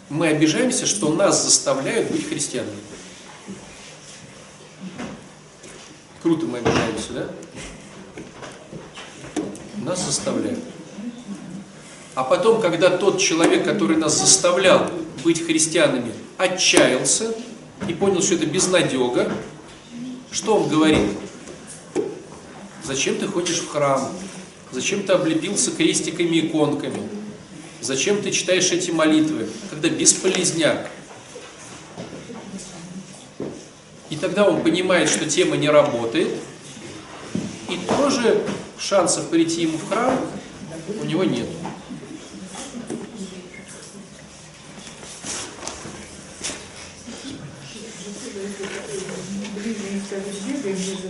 мы обижаемся, что нас заставляют быть христианами. Круто мы обижаемся, да? Нас заставляют. А потом, когда тот человек, который нас заставлял быть христианами, отчаялся и понял, что это безнадега, что он говорит? Зачем ты ходишь в храм? Зачем ты облепился крестиками и иконками? Зачем ты читаешь эти молитвы? Когда бесполезняк. И тогда он понимает, что тема не работает, и тоже шансов прийти ему в храм у него нет.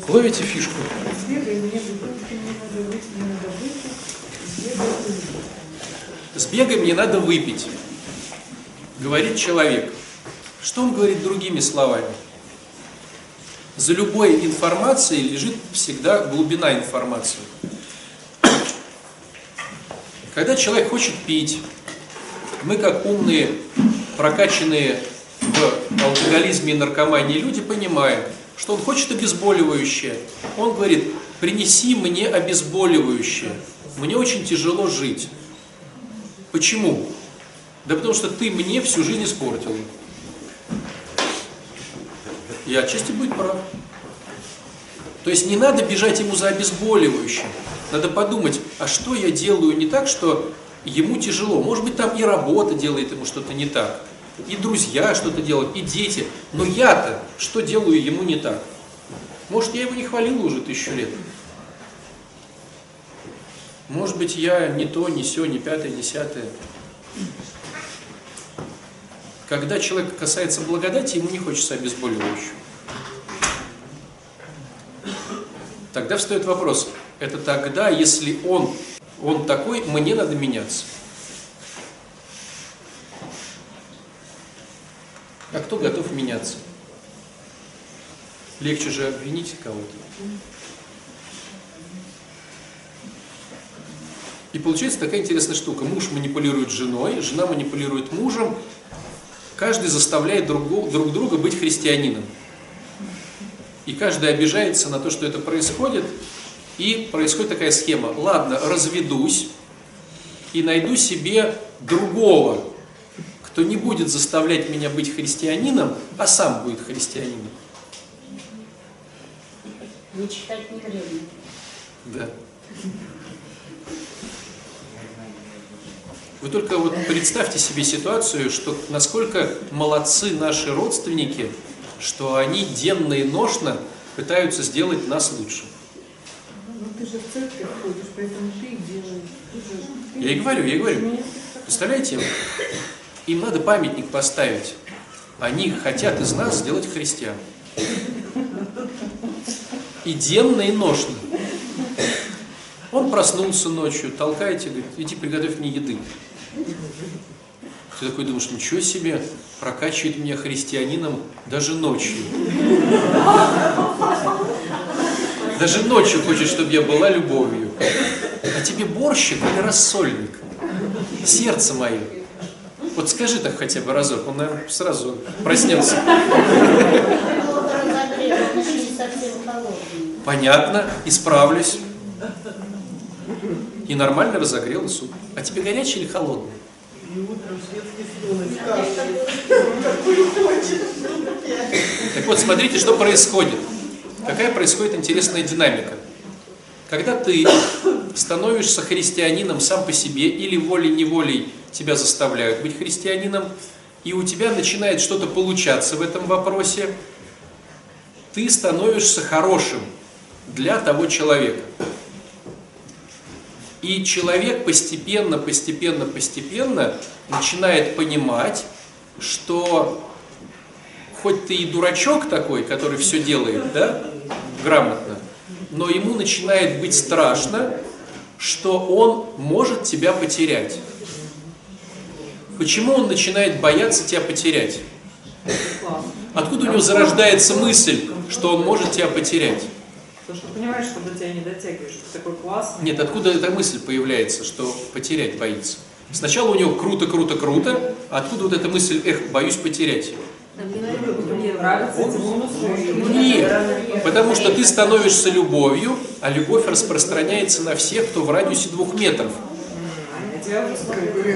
Ловите фишку. Сбегай, мне надо выпить, говорит человек. Что он говорит другими словами? За любой информацией лежит всегда глубина информации. Когда человек хочет пить, мы как умные, прокачанные в алкоголизме и наркомании люди понимаем, что он хочет обезболивающее. Он говорит: принеси мне обезболивающее, мне очень тяжело жить. Почему? Да потому что ты мне всю жизнь испортил. И отчасти будет прав. То есть не надо бежать ему за обезболивающим. Надо подумать, а что я делаю не так, что ему тяжело. Может быть, там и работа делает ему что-то не так. И друзья что-то делают, и дети. Но я-то что делаю ему не так? Может, я его не хвалил уже тысячу лет? Может быть, я не то, не сё, не пятое, десятое. Когда человек касается благодати, ему не хочется обезболивающего. Тогда встает вопрос, это тогда, если он, он такой, мне надо меняться. А кто готов меняться? Легче же обвинить кого-то. И получается такая интересная штука. Муж манипулирует женой, жена манипулирует мужем. Каждый заставляет друг, друг друга быть христианином. И каждый обижается на то, что это происходит. И происходит такая схема. Ладно, разведусь и найду себе другого, кто не будет заставлять меня быть христианином, а сам будет христианином. Не читать не время. Да. Вы только вот представьте себе ситуацию, что насколько молодцы наши родственники, что они денно и ношно пытаются сделать нас лучше. Ну ты же в церковь ходишь, поэтому ты и делаешь. Ты же, ты я и говорю, я и говорю. Представляете, им надо памятник поставить. Они хотят из нас сделать христиан. И денно и ношно. Он проснулся ночью, толкаете, говорит, иди приготовь мне еды. Ты такой думаешь, ничего себе, прокачивает меня христианином даже ночью. Даже ночью хочет, чтобы я была любовью. А тебе борщик или рассольник? Сердце мое. Вот скажи так хотя бы разок, он, наверное, сразу проснется. Понятно, исправлюсь. И нормально разогрела суп. А тебе горячий или холодный? И утром светский стол из каши. Так вот, смотрите, что происходит. Какая происходит интересная динамика. Когда ты становишься христианином сам по себе, или волей-неволей тебя заставляют быть христианином, и у тебя начинает что-то получаться в этом вопросе, ты становишься хорошим для того человека. И человек постепенно, постепенно, постепенно начинает понимать, что хоть ты и дурачок такой, который все делает, да, грамотно, но ему начинает быть страшно, что он может тебя потерять. Почему он начинает бояться тебя потерять? Откуда у него зарождается мысль, что он может тебя потерять? Потому что ты понимаешь, что до тебя не дотягиваешь, что ты такой классный. Нет, откуда эта мысль появляется, что потерять боится? Сначала у него круто-круто-круто, а откуда вот эта мысль, эх, боюсь потерять его? Нет, потому что ты становишься любовью, а любовь распространяется на всех, кто в радиусе двух метров.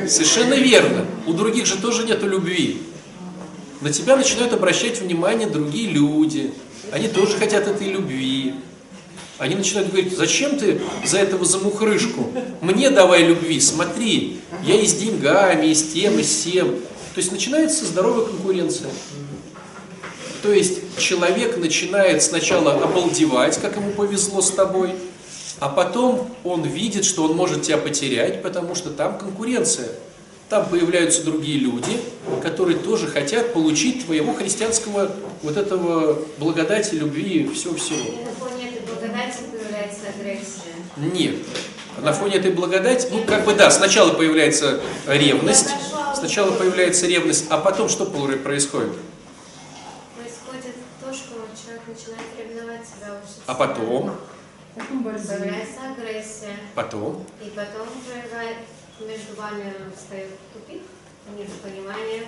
Совершенно верно. У других же тоже нету любви. На тебя начинают обращать внимание другие люди. Они тоже хотят этой любви. Они начинают говорить, зачем ты за этого замухрышку? Мне давай любви, смотри, я и с деньгами, и с тем, и с тем. То есть начинается здоровая конкуренция. То есть человек начинает сначала обалдевать, как ему повезло с тобой, а потом он видит, что он может тебя потерять, потому что там конкуренция. Там появляются другие люди, которые тоже хотят получить твоего христианского вот этого благодати, любви, всего-всего. И на фоне этой благодати появляется агрессия? Нет. На фоне этой благодати, ну как бы да, сначала появляется ревность, сначала появляется ревность, а потом что происходит? Происходит то, что человек начинает ревновать себя очень. А потом? Потом появляется агрессия. Потом? И потом проявляет... Между вами встает тупик, недопонимание.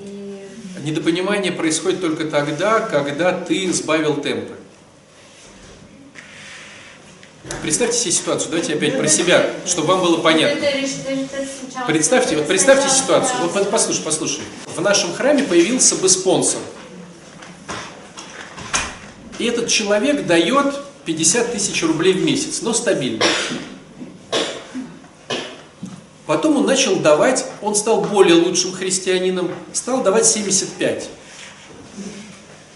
И... Недопонимание происходит только тогда, когда ты сбавил темпы. Представьте себе ситуацию, давайте опять про себя, чтобы вам было понятно. Представьте, вот представьте ситуацию, вот послушай, послушай. В нашем храме появился бы спонсор. И этот человек дает пятьдесят тысяч рублей в месяц, но стабильно. Потом он начал давать, он стал более лучшим христианином, стал давать семьдесят пять.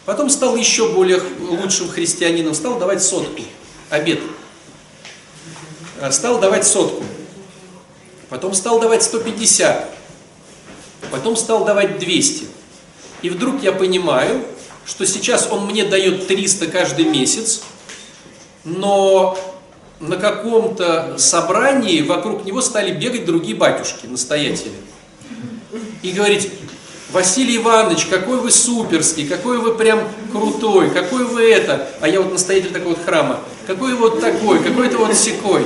Потом стал еще более лучшим христианином, стал давать сотку, обед. Стал давать сотку. Потом стал давать сто пятьдесят. Потом стал давать двести. И вдруг я понимаю, что сейчас он мне дает триста каждый месяц, но... На каком-то собрании вокруг него стали бегать другие батюшки, настоятели. И говорить, Василий Иванович, какой вы суперский, какой вы прям крутой, какой вы это. А я вот настоятель такого вот храма. Какой вот такой, какой-то вот сякой.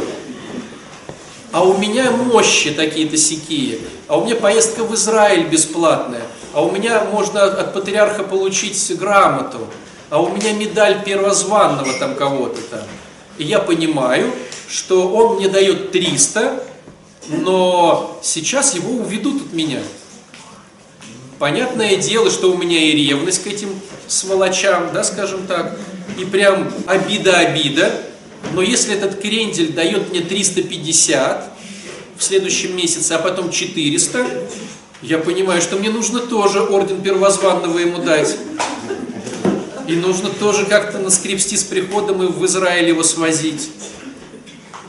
А у меня мощи такие-то сякие. А у меня поездка в Израиль бесплатная. А у меня можно от патриарха получить грамоту. А у меня медаль первозванного там кого-то там. И я понимаю, что он мне дает триста, но сейчас его уведут от меня. Понятное дело, что у меня и ревность к этим сволочам, да, скажем так, и прям обида-обида. Но если этот крендель дает мне триста пятьдесят в следующем месяце, а потом четыреста, я понимаю, что мне нужно тоже орден первозванного ему дать. И нужно тоже как-то наскребсти с приходом и в Израиль его свозить.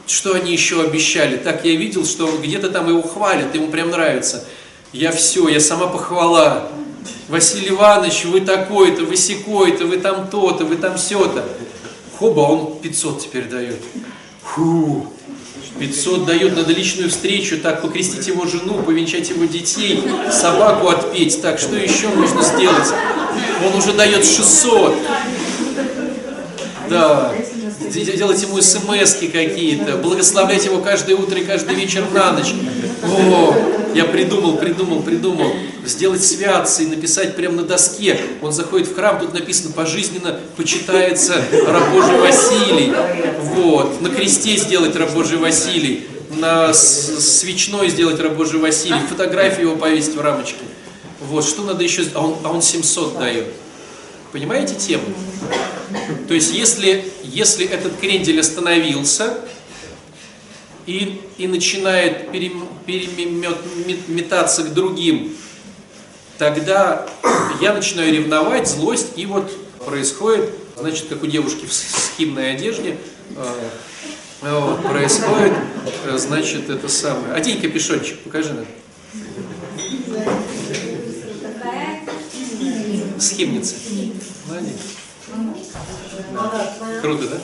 Что они еще обещали? Так я видел, что где-то там его хвалят, ему прям нравится. Я все, я сама похвала. Василий Иванович, вы такой-то, вы сякой-то, вы там то-то, вы там все-то. Хоба, он пятьсот теперь дает. Фу, пятьсот дает, надо личную встречу, так, покрестить его жену, повенчать его детей, собаку отпеть, так, что еще нужно сделать? Он уже дает шестьсот. Да. Делать ему смс-ки какие-то, благословлять его каждое утро и каждый вечер на ночь. О, я придумал, придумал, придумал. Сделать святцы и написать прямо на доске. Он заходит в храм, тут написано пожизненно почитается раб Божий Василий. Вот. На кресте сделать раб Божий Василий. На свечной сделать раб Божий Василий. Фотографию его повесить в рамочке. Вот. Что надо еще? А он, а он семьсот дает. Понимаете тему? То есть, если, если этот крендель остановился и, и начинает переметаться к другим, тогда я начинаю ревновать, злость, и вот происходит, значит, как у девушки в схимной одежде, э, вот, происходит, э, значит, это самое. Одень капюшончик, покажи нам. Схимница. Круто, да?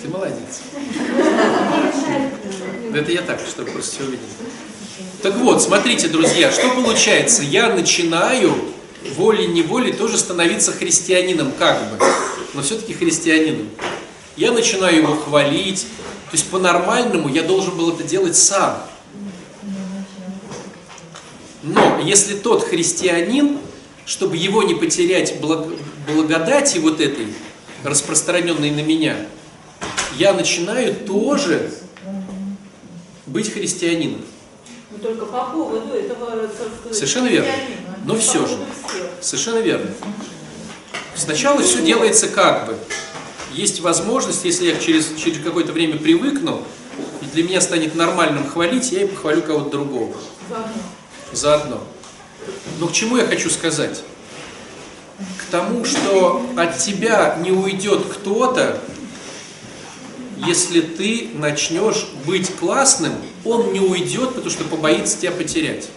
Ты молодец. Это я так, чтобы просто все увидели. Так вот, смотрите, друзья, что получается? Я начинаю волей-неволей тоже становиться христианином, как бы, но все-таки христианином. Я начинаю его хвалить. То есть по-нормальному я должен был это делать сам. Но если тот христианин, чтобы его не потерять благодати вот этой, распространенной на меня, я начинаю тоже быть христианином. Но только по поводу этого... Совершенно верно. Но все же. Совершенно верно. Сначала все делается как бы. Есть возможность, если я через, через какое-то время привыкну, и для меня станет нормальным хвалить, я и похвалю кого-то другого. Заодно. Но к чему я хочу сказать? К тому, что от тебя не уйдет кто-то, если ты начнешь быть классным, он не уйдет, потому что побоится тебя потерять.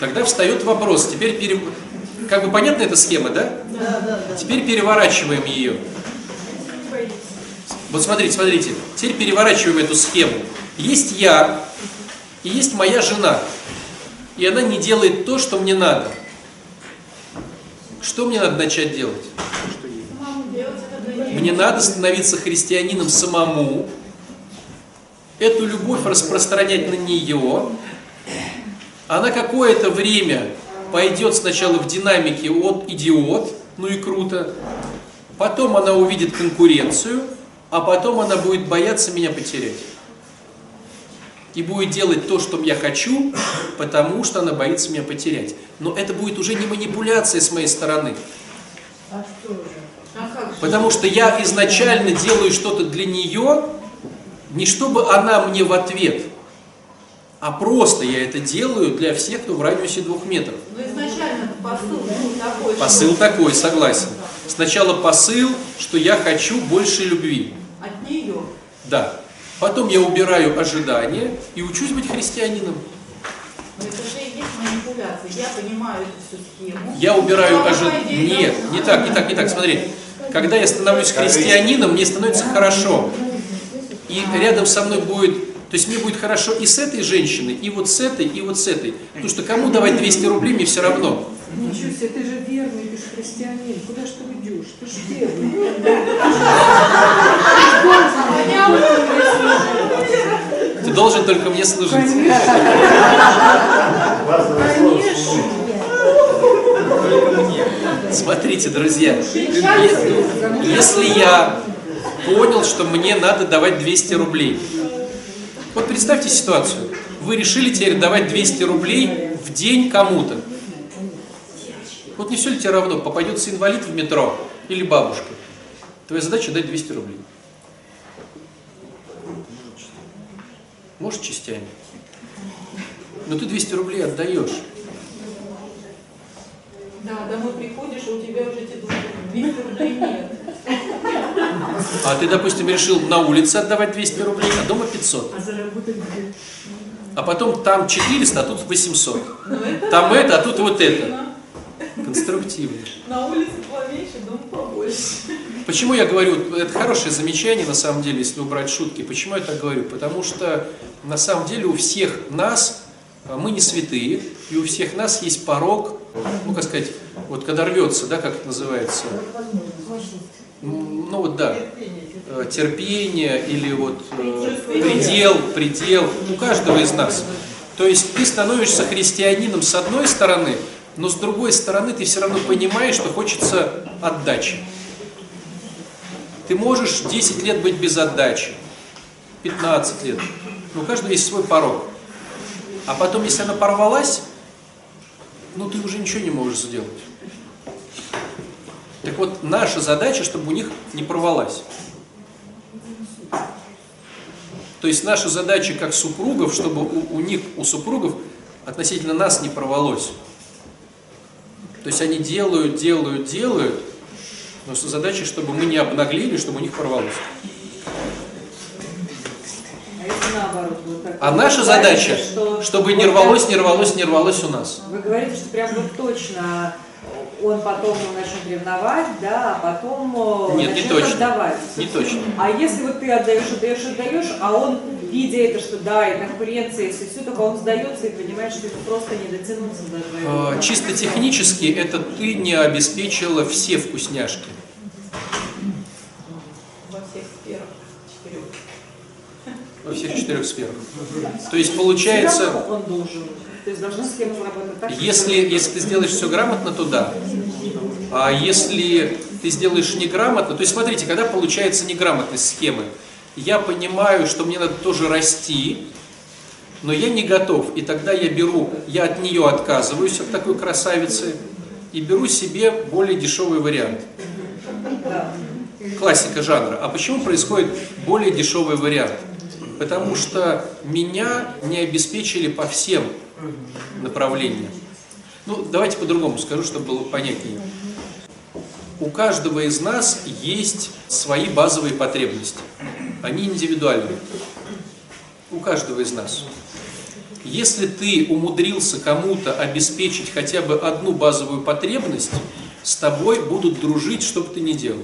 Тогда встает вопрос. Теперь пере... Как бы понятна эта схема, да? Да, да, да. Теперь переворачиваем ее. Вот смотрите, смотрите. Теперь переворачиваем эту схему. Есть я, и есть моя жена. И она не делает то, что мне надо. Что мне надо начать делать? Мне надо становиться христианином самому. Эту любовь распространять на нее. Она какое-то время... пойдет сначала в динамике от идиот, ну и круто. Потом она увидит конкуренцию, а потом она будет бояться меня потерять. И будет делать то, что я хочу, потому что она боится меня потерять. Но это будет уже не манипуляция с моей стороны. А что же? А как же? Потому что я изначально делаю что-то для нее, не чтобы она мне в ответ... А просто я это делаю для всех, кто в радиусе двух метров. Но изначально посыл был такой. Посыл такой, согласен. Сначала посыл, что я хочу больше любви. От нее? Да. Потом я убираю ожидания и учусь быть христианином. Но это же и есть манипуляция. Я понимаю эту схему. Я убираю ожидания. Нет, не так, не так, не так. Смотри. Когда я становлюсь христианином, мне становится хорошо. И рядом со мной будет... То есть мне будет хорошо и с этой женщиной, и вот с этой, и вот с этой. Потому что кому давать двести рублей, мне все равно. Ничего себе, ты же верный, ты же христианин. Куда же ты уйдешь? Ты же верный. Ты должен только мне служить. Конечно. Смотрите, друзья. Если я понял, что мне надо давать двести рублей... Вот представьте ситуацию. Вы решили теперь давать двести рублей в день кому-то. Вот не все ли тебе равно, попадется инвалид в метро или бабушка? Твоя задача дать двести рублей. Может, частями. Но ты двести рублей отдаешь. Да, домой приходишь, а у тебя уже эти двести рублей нет. А ты, допустим, решил на улице отдавать двести рублей, а дома пятьсот. А заработать где? А потом там четыреста, а тут восемьсот. Это там это, это, а тут вот это. Конструктивно. На улице поменьше, дома побольше. Почему я говорю, это хорошее замечание, на самом деле, если убрать шутки. Почему я так говорю? Потому что, на самом деле, у всех нас мы не святые, и у всех нас есть порог, ну, как сказать, вот когда рвется, да, как это называется? Ну, вот, да, терпение или вот предел, предел у каждого из нас. То есть ты становишься христианином с одной стороны, но с другой стороны ты все равно понимаешь, что хочется отдачи. Ты можешь десять лет быть без отдачи, пятнадцать лет, но у каждого есть свой порог. А потом, если она порвалась, ну ты уже ничего не можешь сделать. Так вот, наша задача, чтобы у них не порвалась. То есть наша задача как супругов, чтобы у, у них, у супругов относительно нас не порвалось. То есть они делают, делают, делают, но задача, чтобы мы не обнаглели, чтобы у них порвалось. А наша задача, чтобы не рвалось, не рвалось, не рвалось у нас. Вы говорите, что прям вот точно он потом начнет ревновать, да, а потом Нет, начнет не точно. отдавать. Не точно. А если вот ты отдаешь, отдаешь, отдаешь, а он, видя это, что да, и конкуренция, и все, все, только он сдается и понимает, что это просто не дотянулся до твоего. А, чисто технически это ты не обеспечила все вкусняшки. Во всех четырех сферах. То есть получается, он должен. То есть должна схема работать так, если, если ты сделаешь все грамотно, то да. А если ты сделаешь неграмотно, то есть смотрите, когда получается неграмотность схемы, я понимаю, что мне надо тоже расти, но я не готов. И тогда я беру, я от нее отказываюсь, от такой красавицы, и беру себе более дешевый вариант. Классика жанра. А почему происходит более дешевый вариант? Потому что меня не обеспечили по всем направлениям. Ну, давайте по-другому скажу, чтобы было понятнее. У каждого из нас есть свои базовые потребности. Они индивидуальны. У каждого из нас. Если ты умудрился кому-то обеспечить хотя бы одну базовую потребность, с тобой будут дружить, что бы ты ни делал.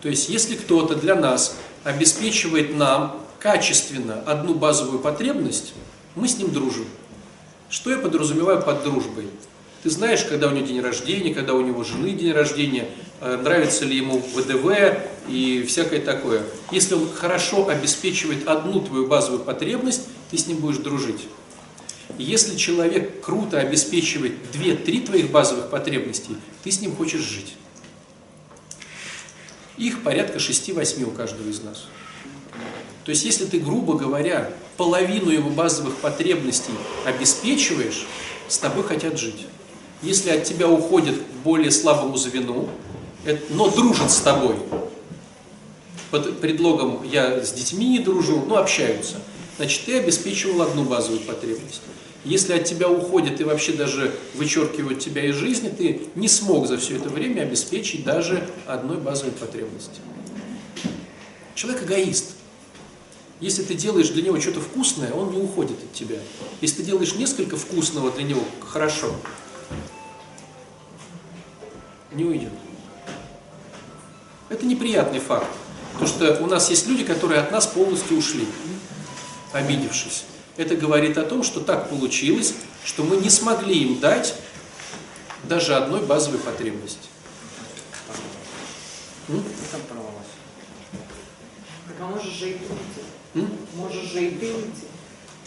То есть, если кто-то для нас обеспечивает нам качественно одну базовую потребность, мы с ним дружим. Что я подразумеваю под дружбой? Ты знаешь, когда у него день рождения, когда у него жены день рождения, нравится ли ему ВДВ и всякое такое. Если он хорошо обеспечивает одну твою базовую потребность, ты с ним будешь дружить. Если человек круто обеспечивает две-три твоих базовых потребностей, ты с ним хочешь жить. Их порядка шести-восьми у каждого из нас. То есть, если ты, грубо говоря, половину его базовых потребностей обеспечиваешь, с тобой хотят жить. Если от тебя уходят к более слабому звену, но дружат с тобой, под предлогом «я с детьми не дружу», ну, общаются, значит, ты обеспечивал одну базовую потребность. Если от тебя уходят и вообще даже вычеркивают тебя из жизни, ты не смог за все это время обеспечить даже одной базовой потребности. Человек эгоист. Если ты делаешь для него что-то вкусное, он не уходит от тебя. Если ты делаешь несколько вкусного для него, хорошо, не уйдет. Это неприятный факт. Потому что у нас есть люди, которые от нас полностью ушли, обидевшись. Это говорит о том, что так получилось, что мы не смогли им дать даже одной базовой потребности. М? Так а можешь же и ты уйти. М? Можешь же и ты уйти.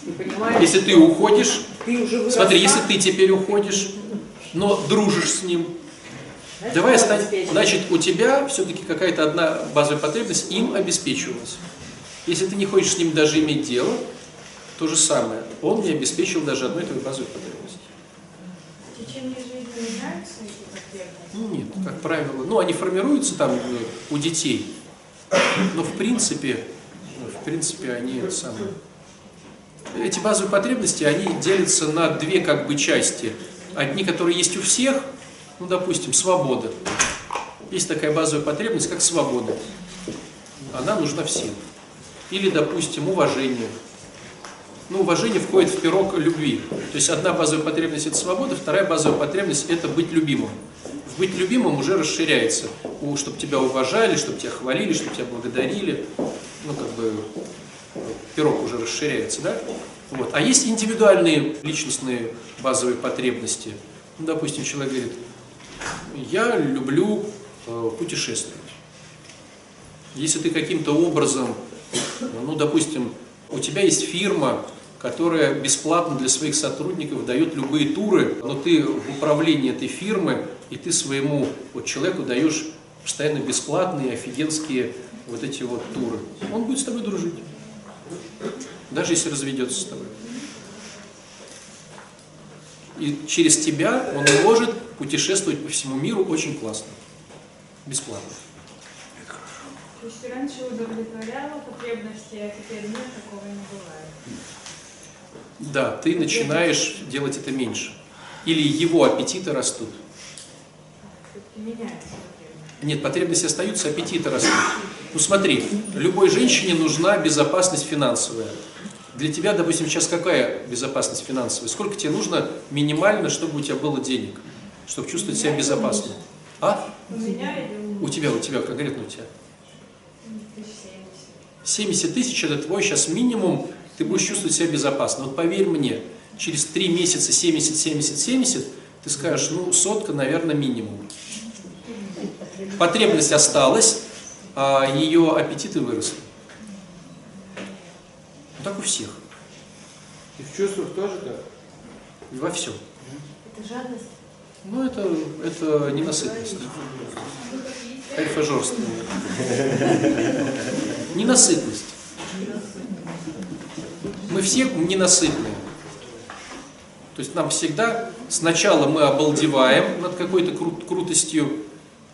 Ты понимаешь, если ты уходишь, ты уже выросла, смотри, если ты теперь уходишь, но дружишь с ним, значит, давай стань, значит, у тебя все-таки какая-то одна базовая потребность им обеспечивалась. Если ты не хочешь с ним даже иметь дело, то же самое. Он не обеспечил даже одной твоей базовой потребности. В течение жизни меняются эти потребности? Ну, нет, как правило. Ну, они формируются там у детей, но в принципе, в принципе они это самое. Эти базовые потребности, они делятся на две как бы части. Одни, которые есть у всех, ну, допустим, свобода. Есть такая базовая потребность, как свобода. Она нужна всем. Или, допустим, уважение. Ну, уважение входит в пирог любви. То есть одна базовая потребность – это свобода, вторая базовая потребность – это быть любимым. В быть любимым уже расширяется. Чтобы тебя уважали, чтобы тебя хвалили, чтобы тебя благодарили. Ну, как бы пирог уже расширяется, да? Вот. А есть индивидуальные личностные базовые потребности. Ну, допустим, человек говорит, я люблю э, путешествовать. Если ты каким-то образом, ну, допустим, у тебя есть фирма, которая бесплатно для своих сотрудников дает любые туры, но ты в управлении этой фирмы, и ты своему вот человеку даешь постоянно бесплатные, офигенские вот эти вот туры. Он будет с тобой дружить, даже если разведется с тобой. И через тебя он может путешествовать по всему миру очень классно, бесплатно. То есть раньше удовлетворяло потребности, а теперь нет, такого не бывает. Да, ты начинаешь делать это меньше. Или его аппетиты растут. Нет, потребности остаются, аппетиты растут. Ну смотри, любой женщине нужна безопасность финансовая. Для тебя, допустим, сейчас какая безопасность финансовая? Сколько тебе нужно минимально, чтобы у тебя было денег, чтобы чувствовать себя безопасно? А? У меня или у тебя? У тебя, конкретно у тебя. семьдесят тысяч это твой сейчас минимум, ты будешь чувствовать себя безопасно. Вот поверь мне, через три месяца семьдесят, семьдесят, семьдесят, ты скажешь, ну сотка, наверное, минимум. Потребность осталась, а ее аппетиты выросли. Ну, так у всех. И в чувствах тоже так? И во всем. Это жадность? Ну это, это ненасытность. Кайфажорство. Ненасытность. Мы все ненасытные. То есть нам всегда сначала мы обалдеваем над какой-то кру- крутостью,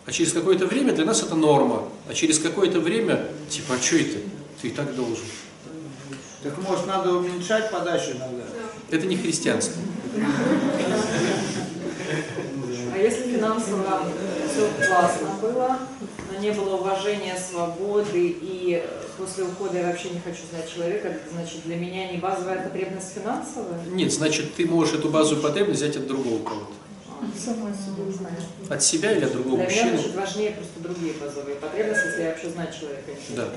а через какое-то время для нас это норма. А через какое-то время, типа, а что это? Ты и так должен. Так может надо уменьшать подачу иногда? Это не христианство. А если финансово все классно было, но не было уважения, свободы, и после ухода я вообще не хочу знать человека, значит, для меня не базовая потребность финансовая? Нет, значит, ты можешь эту базовую потребность взять от другого кого-то. От себя или от другого для мужчины? Для меня, значит, важнее просто другие базовые потребности, если я вообще знаю человека. Да.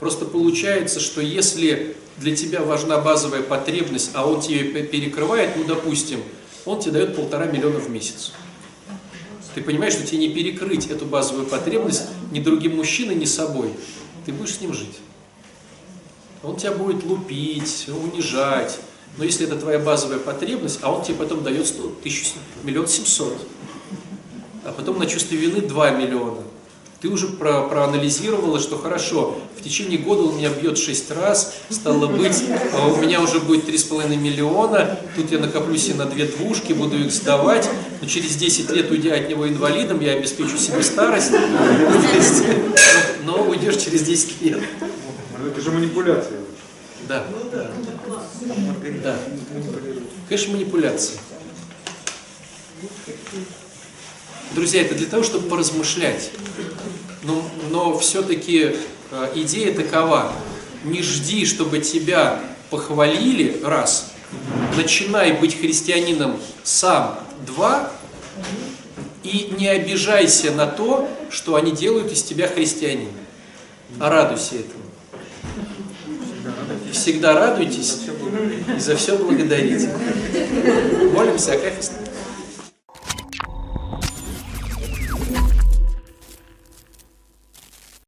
Просто получается, что если для тебя важна базовая потребность, а он тебе перекрывает, ну, допустим, он тебе дает полтора миллиона в месяц. Ты понимаешь, что тебе не перекрыть эту базовую потребность ни другим мужчиной, ни собой. Ты будешь с ним жить. Он тебя будет лупить, унижать. Но если это твоя базовая потребность, а он тебе потом дает сто тысяч, миллион семьсот, а потом на чувство вины два миллиона, ты уже про, проанализировала, что хорошо, в течение года он меня бьет шесть раз, стало быть, а у меня уже будет три с половиной миллиона, тут я накоплю себе на две двушки, буду их сдавать, но через десять лет, уйдя от него инвалидом, я обеспечу себе старость, но уйдешь через десять лет. Это же манипуляция. Да. Да. Конечно, манипуляции. Друзья, это для того, чтобы поразмышлять. Но, но все-таки идея такова. Не жди, чтобы тебя похвалили, раз. Начинай быть христианином сам, два. И не обижайся на то, что они делают из тебя христианина. А радуйся этому. Всегда радуйтесь и за все благодарите. Молимся о кафедре.